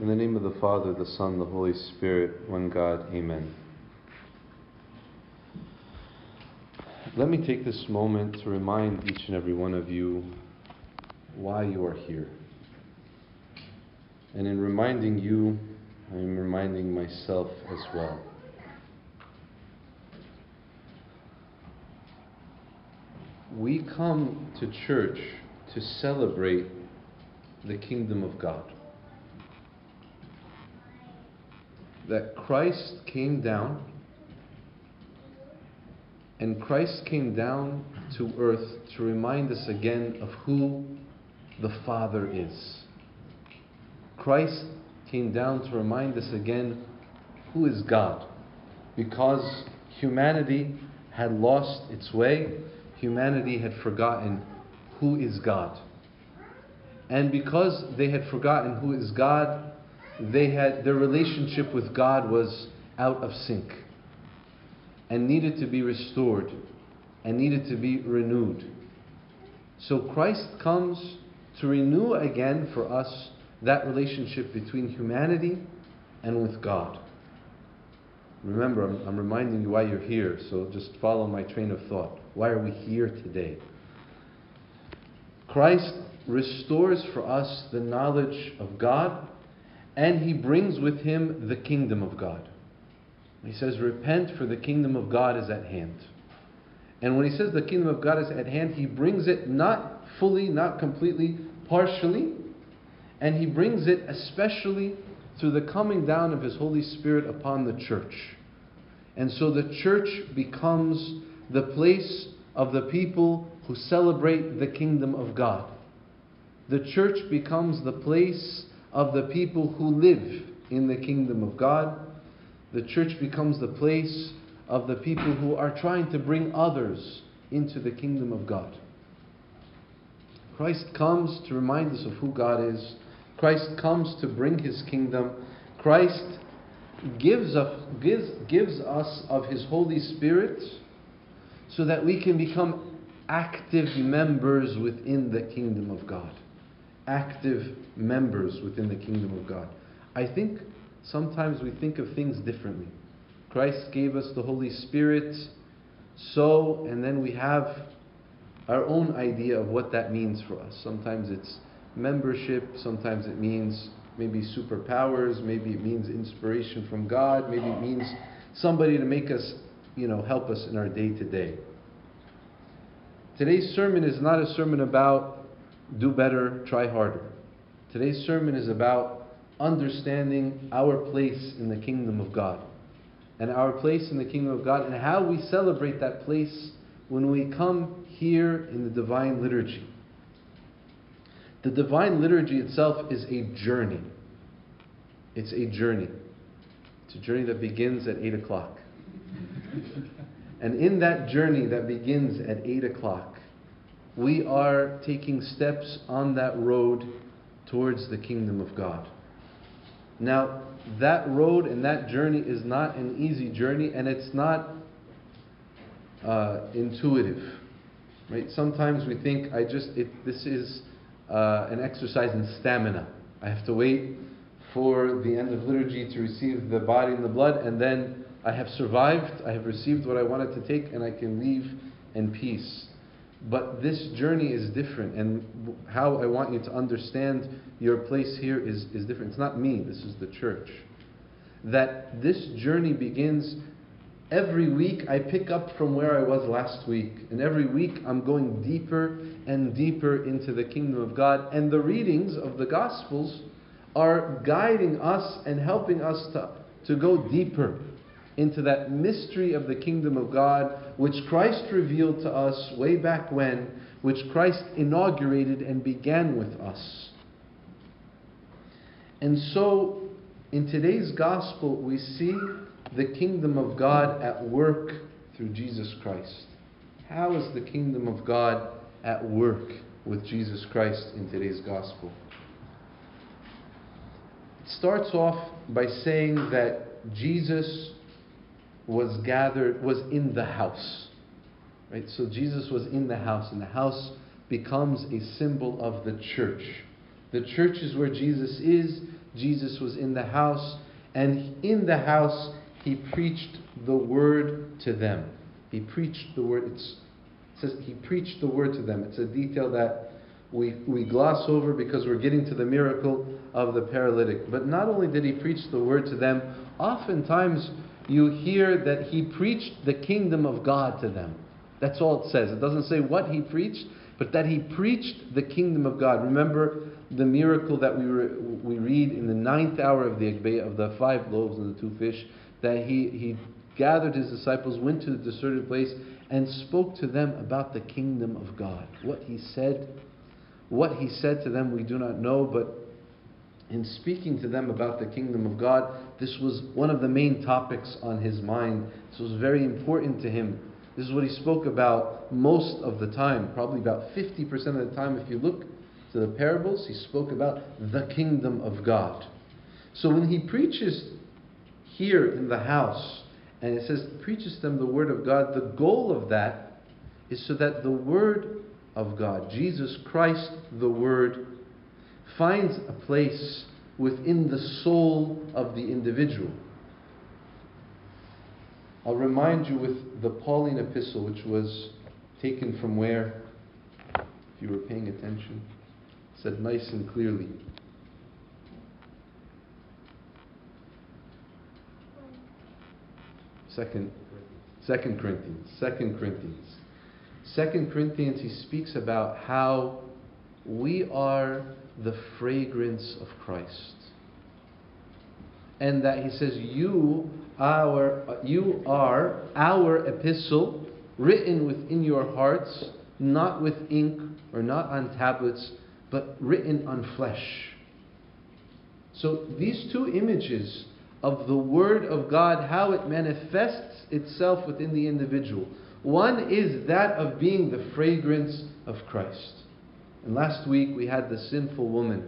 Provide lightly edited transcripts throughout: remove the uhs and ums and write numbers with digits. In the name of the Father, the Son, the Holy Spirit, one God, Amen. Let me take this moment to remind each and every one of you why you are here. And in reminding you, I am reminding myself as well. We come to church to celebrate the kingdom of God. That Christ came down, and Christ came down to earth to remind us again of who the Father is. Christ came down to remind us again who is God, because humanity had lost its way, humanity had forgotten who is God. And because they had forgotten who is God, their relationship with God was out of sync and needed to be restored and needed to be renewed. So Christ comes to renew again for us that relationship between humanity and with God. Remember, I'm reminding you why you're here, so just follow my train of thought. Why are we here today? Christ restores for us the knowledge of God, and he brings with him the kingdom of God. He says, repent, for the kingdom of God is at hand. And when he says the kingdom of God is at hand, he brings it not fully, not completely, partially, and he brings it especially through the coming down of his Holy Spirit upon the church. And so the church becomes the place of the people who celebrate the kingdom of God. The church becomes the place of the people who live in the kingdom of God. The church becomes the place of the people who are trying to bring others into the kingdom of God. Christ comes to remind us of who God is. Christ comes to bring his kingdom. Christ gives us of his Holy Spirit so that we can become active members within the kingdom of God. Active members within the kingdom of God. I think sometimes we think of things differently. Christ gave us the Holy Spirit, and then we have our own idea of what that means for us. Sometimes it's membership, sometimes it means maybe superpowers, maybe it means inspiration from God, maybe it means somebody to make us, help us in our day-to-day. Today's sermon is not a sermon about do better, try harder. Today's sermon is about understanding our place in the kingdom of God. And our place in the kingdom of God and how we celebrate that place when we come here in the Divine Liturgy. The Divine Liturgy itself is a journey. It's a journey. It's a journey that begins at 8 o'clock. And in that journey that begins at 8 o'clock, we are taking steps on that road towards the kingdom of God. Now, that road and that journey is not an easy journey, and it's not intuitive. Right? Sometimes we think, this is an exercise in stamina. I have to wait for the end of liturgy to receive the body and the blood, and then I have survived, I have received what I wanted to take, and I can leave in peace. But this journey is different, and how I want you to understand your place here is different. It's not me, this is the church. That this journey begins every week. I pick up from where I was last week, and every week I'm going deeper and deeper into the kingdom of God, and the readings of the Gospels are guiding us and helping us to go deeper into that mystery of the kingdom of God, which Christ revealed to us way back when, which Christ inaugurated and began with us. And so, in today's gospel, we see the kingdom of God at work through Jesus Christ. How is the kingdom of God at work with Jesus Christ in today's gospel? It starts off by saying that Jesus was in the house, right? So Jesus was in the house, and the house becomes a symbol of the church. The church is where Jesus is. Jesus was in the house, and in the house he preached the word to them. He preached the word. It says he preached the word to them. It's a detail that we gloss over because we're getting to the miracle of the paralytic. But not only did he preach the word to them, oftentimes you hear that he preached the kingdom of God to them. That's all it says. It doesn't say what he preached, but that he preached the kingdom of God. Remember the miracle that we read in the 9th hour of the Agbaya, of the 5 loaves and the 2 fish, that he gathered his disciples, went to the deserted place, and spoke to them about the kingdom of God. What he said to them we do not know, but in speaking to them about the kingdom of God, this was one of the main topics on his mind. This was very important to him. This is what he spoke about most of the time, probably about 50% of the time. If you look to the parables, he spoke about the kingdom of God. So when he preaches here in the house, and it says preaches them the word of God, the goal of that is so that the word of God, Jesus Christ the Word, finds a place within the soul of the individual. I'll remind you with the Pauline epistle, which was taken from where, if you were paying attention, said nice and clearly. Second Corinthians. 2 Corinthians, he speaks about how we are the fragrance of Christ. And that he says, you are our epistle, written within your hearts, not with ink or not on tablets, but written on flesh. So these two images of the Word of God, how it manifests itself within the individual. One is that of being the fragrance of Christ. And last week we had the sinful woman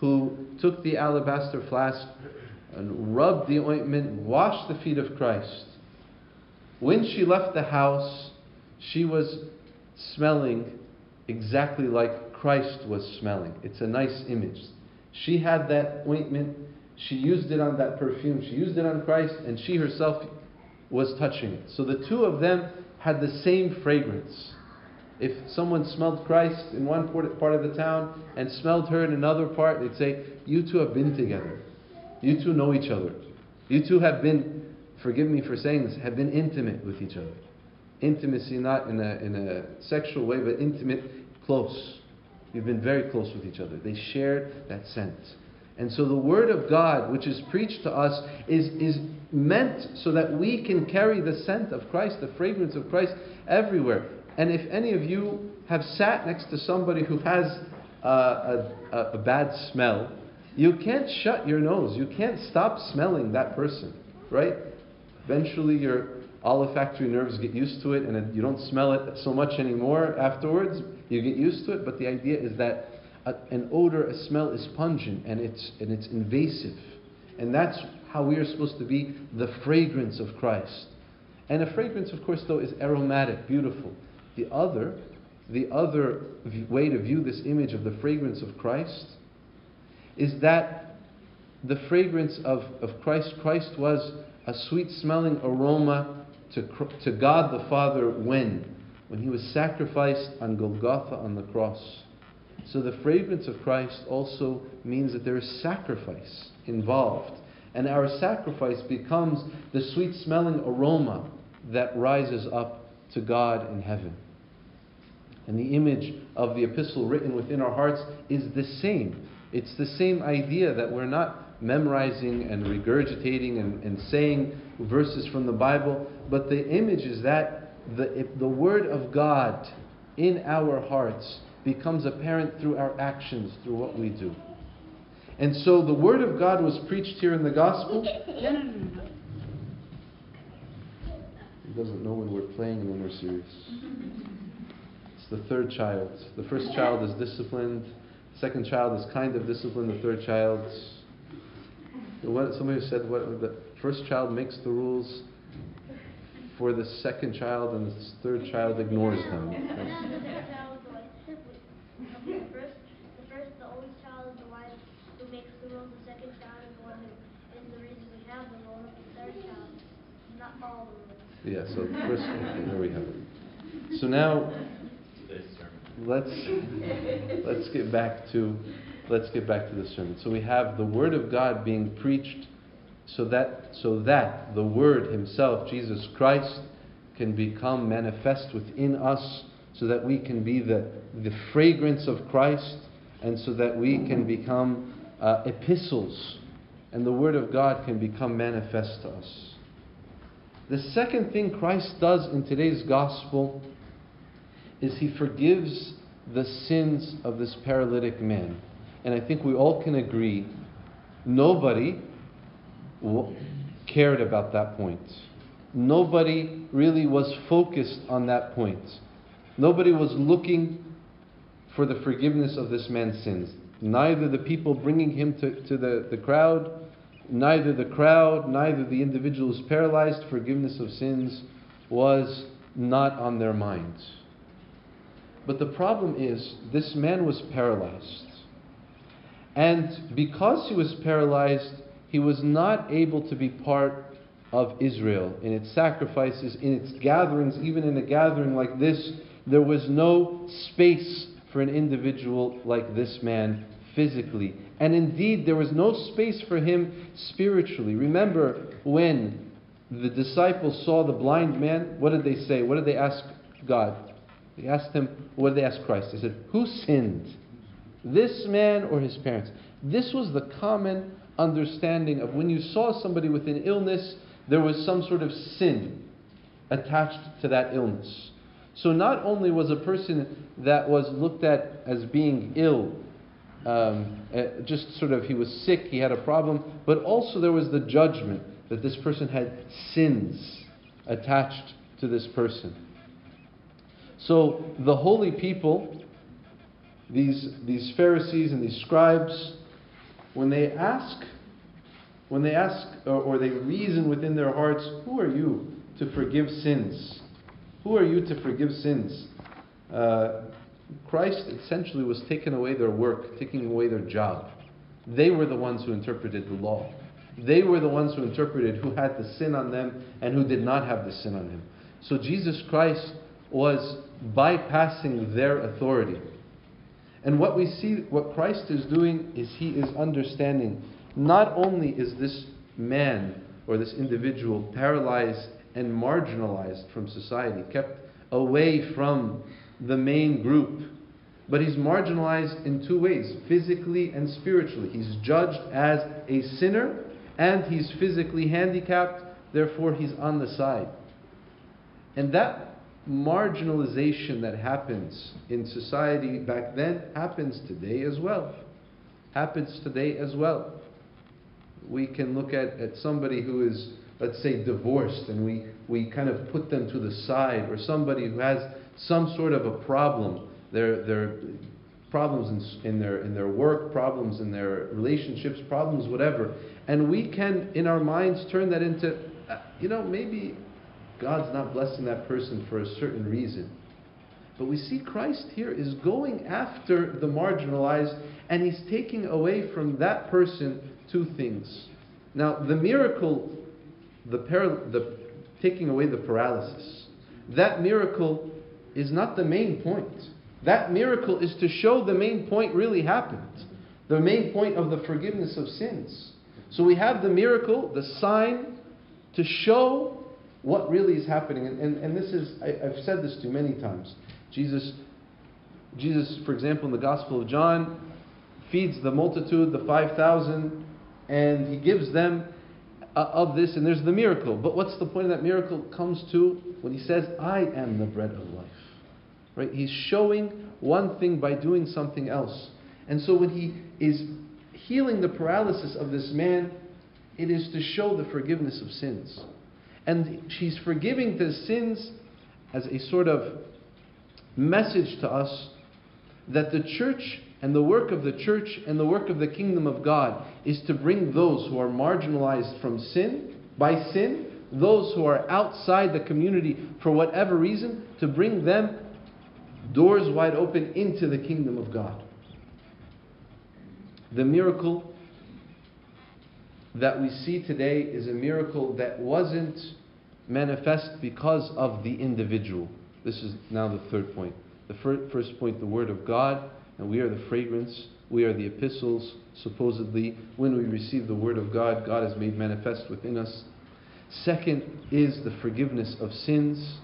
who took the alabaster flask and rubbed the ointment, washed the feet of Christ. When she left the house, she was smelling exactly like Christ was smelling. It's a nice image. She had that ointment, she used it on that perfume, she used it on Christ, and she herself was touching it. So the two of them had the same fragrance. If someone smelled Christ in one part of the town and smelled her in another part, they'd say, you two have been together. You two know each other. You two have been, forgive me for saying this, have been intimate with each other. Intimacy, not in a sexual way, but intimate, close. You've been very close with each other. They shared that scent. And so the Word of God, which is preached to us, is meant so that we can carry the scent of Christ, the fragrance of Christ, everywhere. And if any of you have sat next to somebody who has a bad smell, you can't shut your nose. You can't stop smelling that person, right? Eventually your olfactory nerves get used to it and you don't smell it so much anymore afterwards. You get used to it, but the idea is that an odor, a smell is pungent and it's invasive. And that's how we are supposed to be, the fragrance of Christ. And a fragrance, of course, though, is aromatic, beautiful. The other way to view this image of the fragrance of Christ is that the fragrance of Christ, Christ was a sweet-smelling aroma to God the Father when he was sacrificed on Golgotha on the cross. So the fragrance of Christ also means that there is sacrifice involved. And our sacrifice becomes the sweet-smelling aroma that rises up to God in heaven. And the image of the epistle written within our hearts is the same. It's the same idea that we're not memorizing and regurgitating and saying verses from the Bible, but the image is that the Word of God in our hearts becomes apparent through our actions, through what we do. And so the Word of God was preached here in the Gospel. He doesn't know when we're playing and when we're serious. It's the third child. The first child is disciplined. The second child is kind of disciplined. The third child... Somebody said the first child makes the rules for the second child and the third child ignores them. Right? The first, the oldest child is the wisest. The make Pharaoh the second child in order, is the reason we have the role of the third child, not all the rules. Yeah, so first, there we have it. So now, let's get back to the sermon. So we have the word of God being preached, so that the word himself, Jesus Christ, can become manifest within us, so that we can be the fragrance of Christ, and so that we can become epistles, and the word of God can become manifest to us. The second thing Christ does in today's gospel is he forgives the sins of this paralytic man. And I think we all can agree, nobody cared about that point. Nobody really was focused on that point. Nobody was looking for the forgiveness of this man's sins. Neither the people bringing him to the crowd, neither the individual who's paralyzed. Forgiveness of sins was not on their minds. But the problem is, this man was paralyzed. And because he was paralyzed, he was not able to be part of Israel in its sacrifices, in its gatherings. Even in a gathering like this, there was no space for an individual like this man physically. And indeed, there was no space for him spiritually. Remember when the disciples saw the blind man, what did they say? What did they ask God? They asked him, what did they ask Christ? They said, who sinned? This man or his parents? This was the common understanding of when you saw somebody with an illness, there was some sort of sin attached to that illness. So not only was a person that was looked at as being ill, just sort of he was sick, he had a problem, but also there was the judgment that this person had sins attached to this person. So the holy people, these Pharisees and these scribes, when they reason within their hearts, who are you to forgive sins? Who are you to forgive sins? Christ essentially was taking away their work, taking away their job. They were the ones who interpreted the law. They were the ones who interpreted who had the sin on them and who did not have the sin on him. So Jesus Christ was bypassing their authority. And what we see, what Christ is doing, is he is understanding. Not only is this man or this individual paralyzed and marginalized from society, kept away from the main group, but he's marginalized in two ways, physically and spiritually. He's judged as a sinner, and he's physically handicapped, therefore he's on the side. And that marginalization that happens in society back then happens today as well. We can look at somebody who is, let's say, divorced, and we kind of put them to the side, or somebody who has some sort of a problem, their problems in their work, problems in their relationships, problems whatever, and we can in our minds turn that into, maybe God's not blessing that person for a certain reason. But we see Christ here is going after the marginalized, and he's taking away from that person two things. Now, the miracle, the taking away the paralysis, that miracle is not the main point. That miracle is to show the main point really happened. The main point of the forgiveness of sins. So we have the miracle, the sign, to show what really is happening. And this is, I've said this too many times. Jesus, for example, in the Gospel of John, feeds the multitude, the 5,000, and he gives them of this, and there's the miracle. But what's the point of that miracle? Comes to when he says, I am the bread of life. Right? He's showing one thing by doing something else. And so when he is healing the paralysis of this man, it is to show the forgiveness of sins. And she's forgiving the sins as a sort of message to us that the church and the work of the church and the work of the kingdom of God is to bring those who are marginalized from sin, by sin, those who are outside the community for whatever reason, to bring them doors wide open into the kingdom of God. The miracle that we see today is a miracle that wasn't manifest because of the individual. This is now the third point. The first point, the Word of God, and we are the fragrance, we are the epistles, supposedly. When we receive the Word of God, God is made manifest within us. Second is the forgiveness of sins,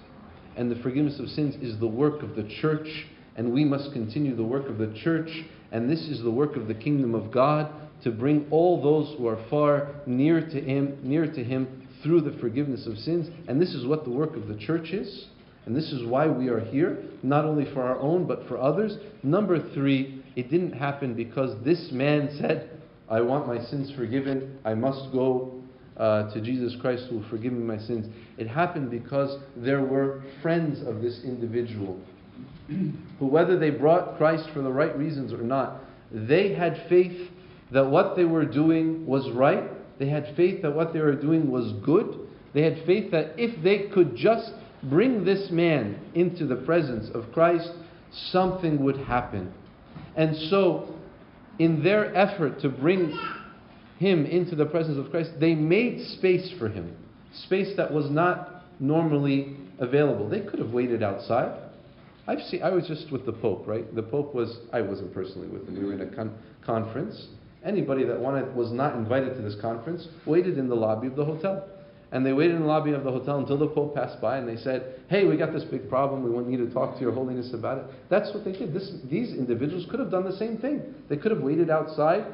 and the forgiveness of sins is the work of the church, and we must continue the work of the church, and this is the work of the kingdom of God, to bring all those who are far near to Him through the forgiveness of sins. And this is what the work of the church is, and this is why we are here, not only for our own but for others. Number three, it didn't happen because this man said, I want my sins forgiven, I must go to Jesus Christ who will forgive me my sins. It happened because there were friends of this individual who, whether they brought Christ for the right reasons or not, they had faith that what they were doing was right. They had faith that what they were doing was good. They had faith that if they could just bring this man into the presence of Christ, something would happen. And so, in their effort to bring him into the presence of Christ, they made space for him. Space that was not normally available. They could have waited outside. I was just with the Pope, right? The Pope was... I wasn't personally with him. We were in a conference. Anybody that was not invited to this conference waited in the lobby of the hotel. And they waited in the lobby of the hotel until the Pope passed by and they said, hey, we got this big problem, we want you to talk to your holiness about it. That's what they did. These individuals could have done the same thing. They could have waited outside.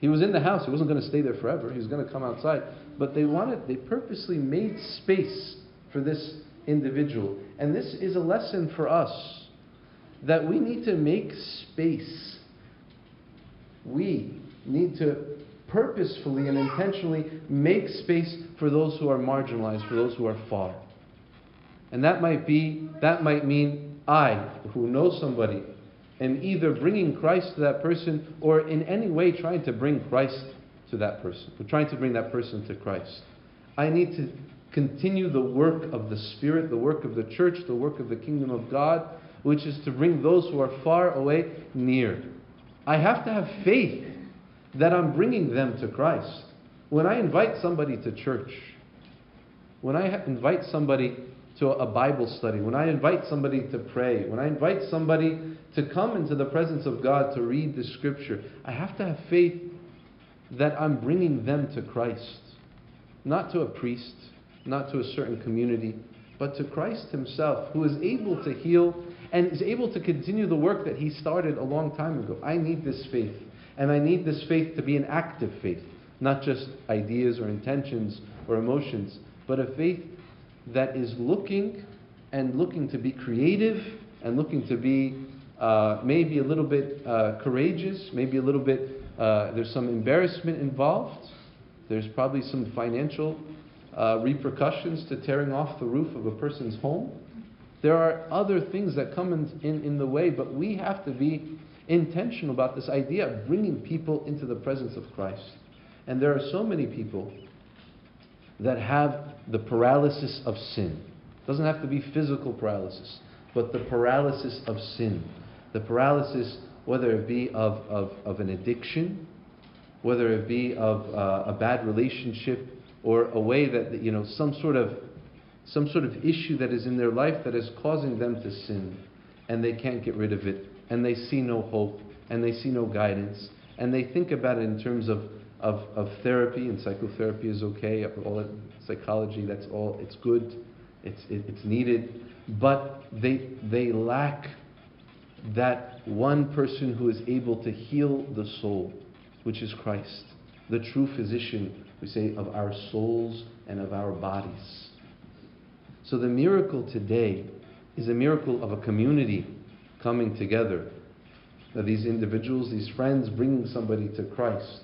He was in the house. He wasn't going to stay there forever. He was going to come outside. But they purposely made space for this individual. And this is a lesson for us, that we need to make space. We need to purposefully and intentionally make space for those who are marginalized, for those who are far. And that might mean I, who know somebody, am either bringing Christ to that person or in any way trying to bring Christ to that person, or trying to bring that person to Christ. I need to continue the work of the Spirit, the work of the church, the work of the kingdom of God, which is to bring those who are far away near. I have to have faith that I'm bringing them to Christ. When I invite somebody to church, when I invite somebody to a Bible study, when I invite somebody to pray, when I invite somebody to come into the presence of God to read the Scripture, I have to have faith that I'm bringing them to Christ. Not to a priest, not to a certain community, but to Christ Himself, who is able to heal and is able to continue the work that He started a long time ago. I need this faith. And I need this faith to be an active faith, not just ideas or intentions or emotions, but a faith that is looking to be creative and looking to be maybe a little bit courageous, maybe a little bit, there's some embarrassment involved. There's probably some financial repercussions to tearing off the roof of a person's home. There are other things that come in the way, but we have to be intentional about this idea of bringing people into the presence of Christ. And there are so many people that have the paralysis of sin. It doesn't have to be physical paralysis, but the paralysis of sin. The paralysis, whether it be of an addiction, whether it be of a bad relationship, or a way that, you know, some sort of issue that is in their life that is causing them to sin, and they can't get rid of it. And they see no hope, and they see no guidance, and they think about it in terms of therapy, and psychotherapy is okay, all that, psychology, that's all, it's good, it's needed, but they lack that one person who is able to heal the soul, which is Christ, the true physician, we say, of our souls and of our bodies. So the miracle today is a miracle of a community coming together, these individuals, these friends, bringing somebody to Christ.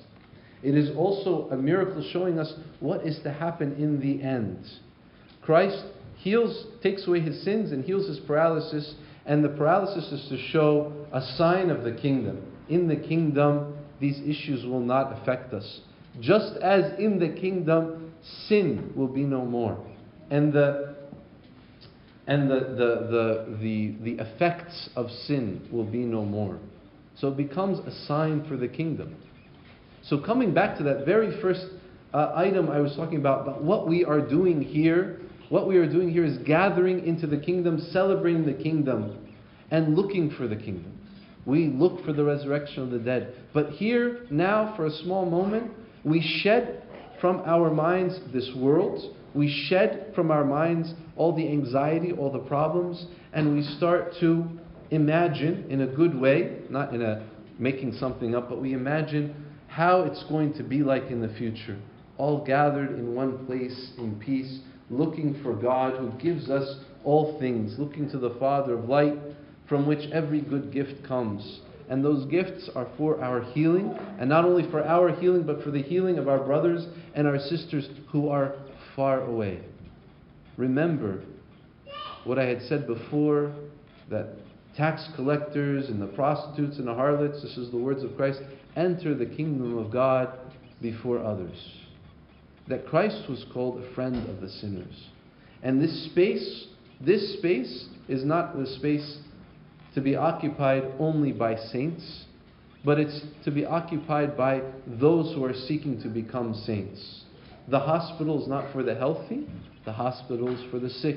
It is also a miracle showing us what is to happen in the end. Christ takes away his sins and heals his paralysis, and the paralysis is to show a sign of the kingdom. In the kingdom, these issues will not affect us. Just as in the kingdom, sin will be no more. And the effects of sin will be no more. So it becomes a sign for the kingdom. So coming back to that very first item I was talking about. But what we are doing here, what we are doing here is gathering into the kingdom, celebrating the kingdom, and looking for the kingdom. We look for the resurrection of the dead. But here, now, for a small moment, we shed from our minds this world. We shed from our minds all the anxiety, all the problems, and we start to imagine in a good way, not in a making something up, but we imagine how it's going to be like in the future. All gathered in one place in peace, looking for God who gives us all things, looking to the Father of light, from which every good gift comes. And those gifts are for our healing, and not only for our healing, but for the healing of our brothers and our sisters who are far away. Remember what I had said before, that tax collectors and the prostitutes and the harlots, this is the words of Christ, enter the kingdom of God before others. That Christ was called a friend of the sinners. And this space is not the space to be occupied only by saints, but it's to be occupied by those who are seeking to become saints. The hospital is not for the healthy, the hospital is for the sick.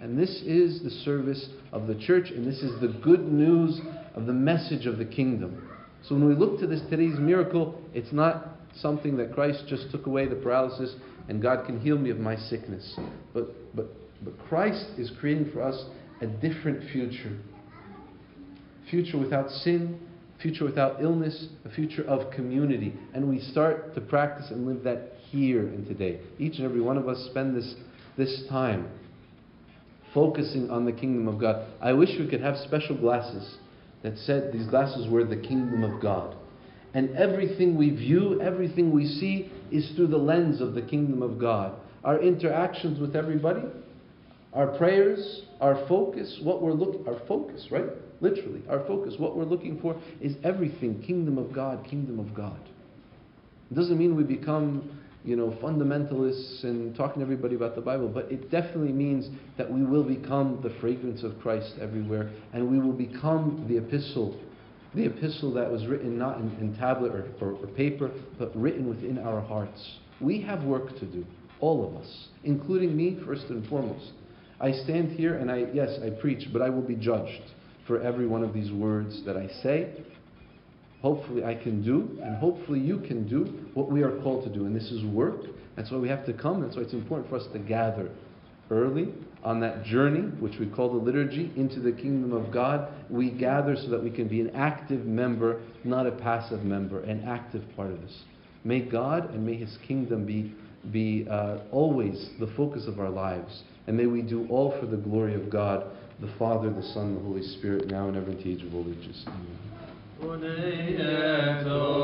And this is the service of the church, and this is the good news of the message of the kingdom. So when we look to this today's miracle, it's not something that Christ just took away the paralysis and God can heal me of my sickness. But Christ is creating for us a different future. Future without sin, future without illness, a future of community. And we start to practice and live that here and today. Each and every one of us spend this time focusing on the kingdom of God. I wish we could have special glasses that said these glasses were the kingdom of God. And everything we view, everything we see is through the lens of the kingdom of God. Our interactions with everybody, our prayers, our focus, right? Literally, our focus, what we're looking for is everything, kingdom of God, kingdom of God. It doesn't mean we become, fundamentalists and talking to everybody about the Bible, but it definitely means that we will become the fragrance of Christ everywhere, and we will become the epistle that was written not in tablet or paper, but written within our hearts. We have work to do, all of us, including me first and foremost. I stand here and I preach, but I will be judged for every one of these words that I say. Hopefully I can do, and hopefully you can do what we are called to do. And this is work. That's why we have to come. That's why it's important for us to gather early on that journey, which we call the liturgy, into the kingdom of God. We gather so that we can be an active member, not a passive member, an active part of this. May God and may His kingdom be always the focus of our lives. And may we do all for the glory of God, the Father, the Son, the Holy Spirit, now and ever, and to age of all ages. Amen.